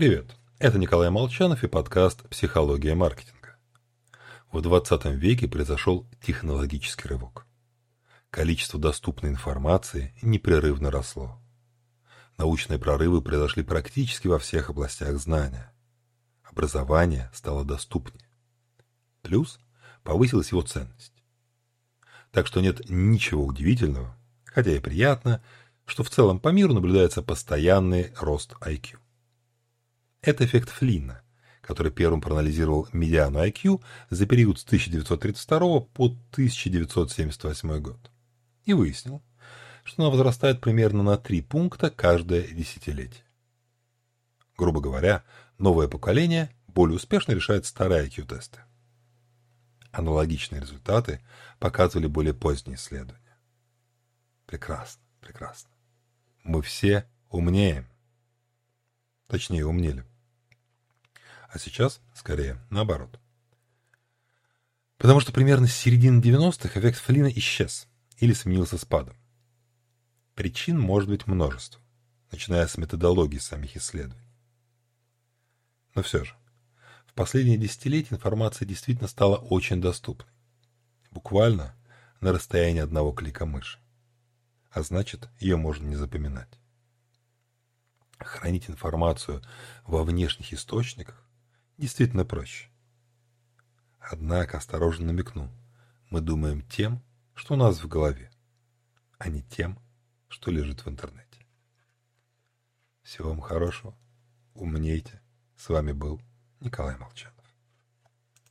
Привет, это Николай Молчанов и подкаст «Психология маркетинга». В 20 веке произошел технологический рывок. Количество доступной информации непрерывно росло. Научные прорывы произошли практически во всех областях знания. Образование стало доступнее. Плюс повысилась его ценность. Так что нет ничего удивительного, хотя и приятно, что в целом по миру наблюдается постоянный рост IQ. Это эффект Флинна, который первым проанализировал медиану IQ за период с 1932 по 1978 год и выяснил, что она возрастает примерно на 3 пункта каждое десятилетие. Грубо говоря, новое поколение более успешно решает старые IQ-тесты. Аналогичные результаты показывали более поздние исследования. Прекрасно, прекрасно. Мы все умнеем. Точнее, умнели. А сейчас, скорее, наоборот. Потому что примерно с середины 90-х эффект Флинна исчез или сменился спадом. Причин может быть множество, начиная с методологии самих исследований. Но все же, в последние десятилетия информация действительно стала очень доступной. Буквально на расстоянии одного клика мыши. А значит, ее можно не запоминать. Хранить информацию во внешних источниках действительно проще. Однако, осторожно намекну, мы думаем тем, что у нас в голове, а не тем, что лежит в интернете. Всего вам хорошего, умнейте. С вами был Николай Молчанов.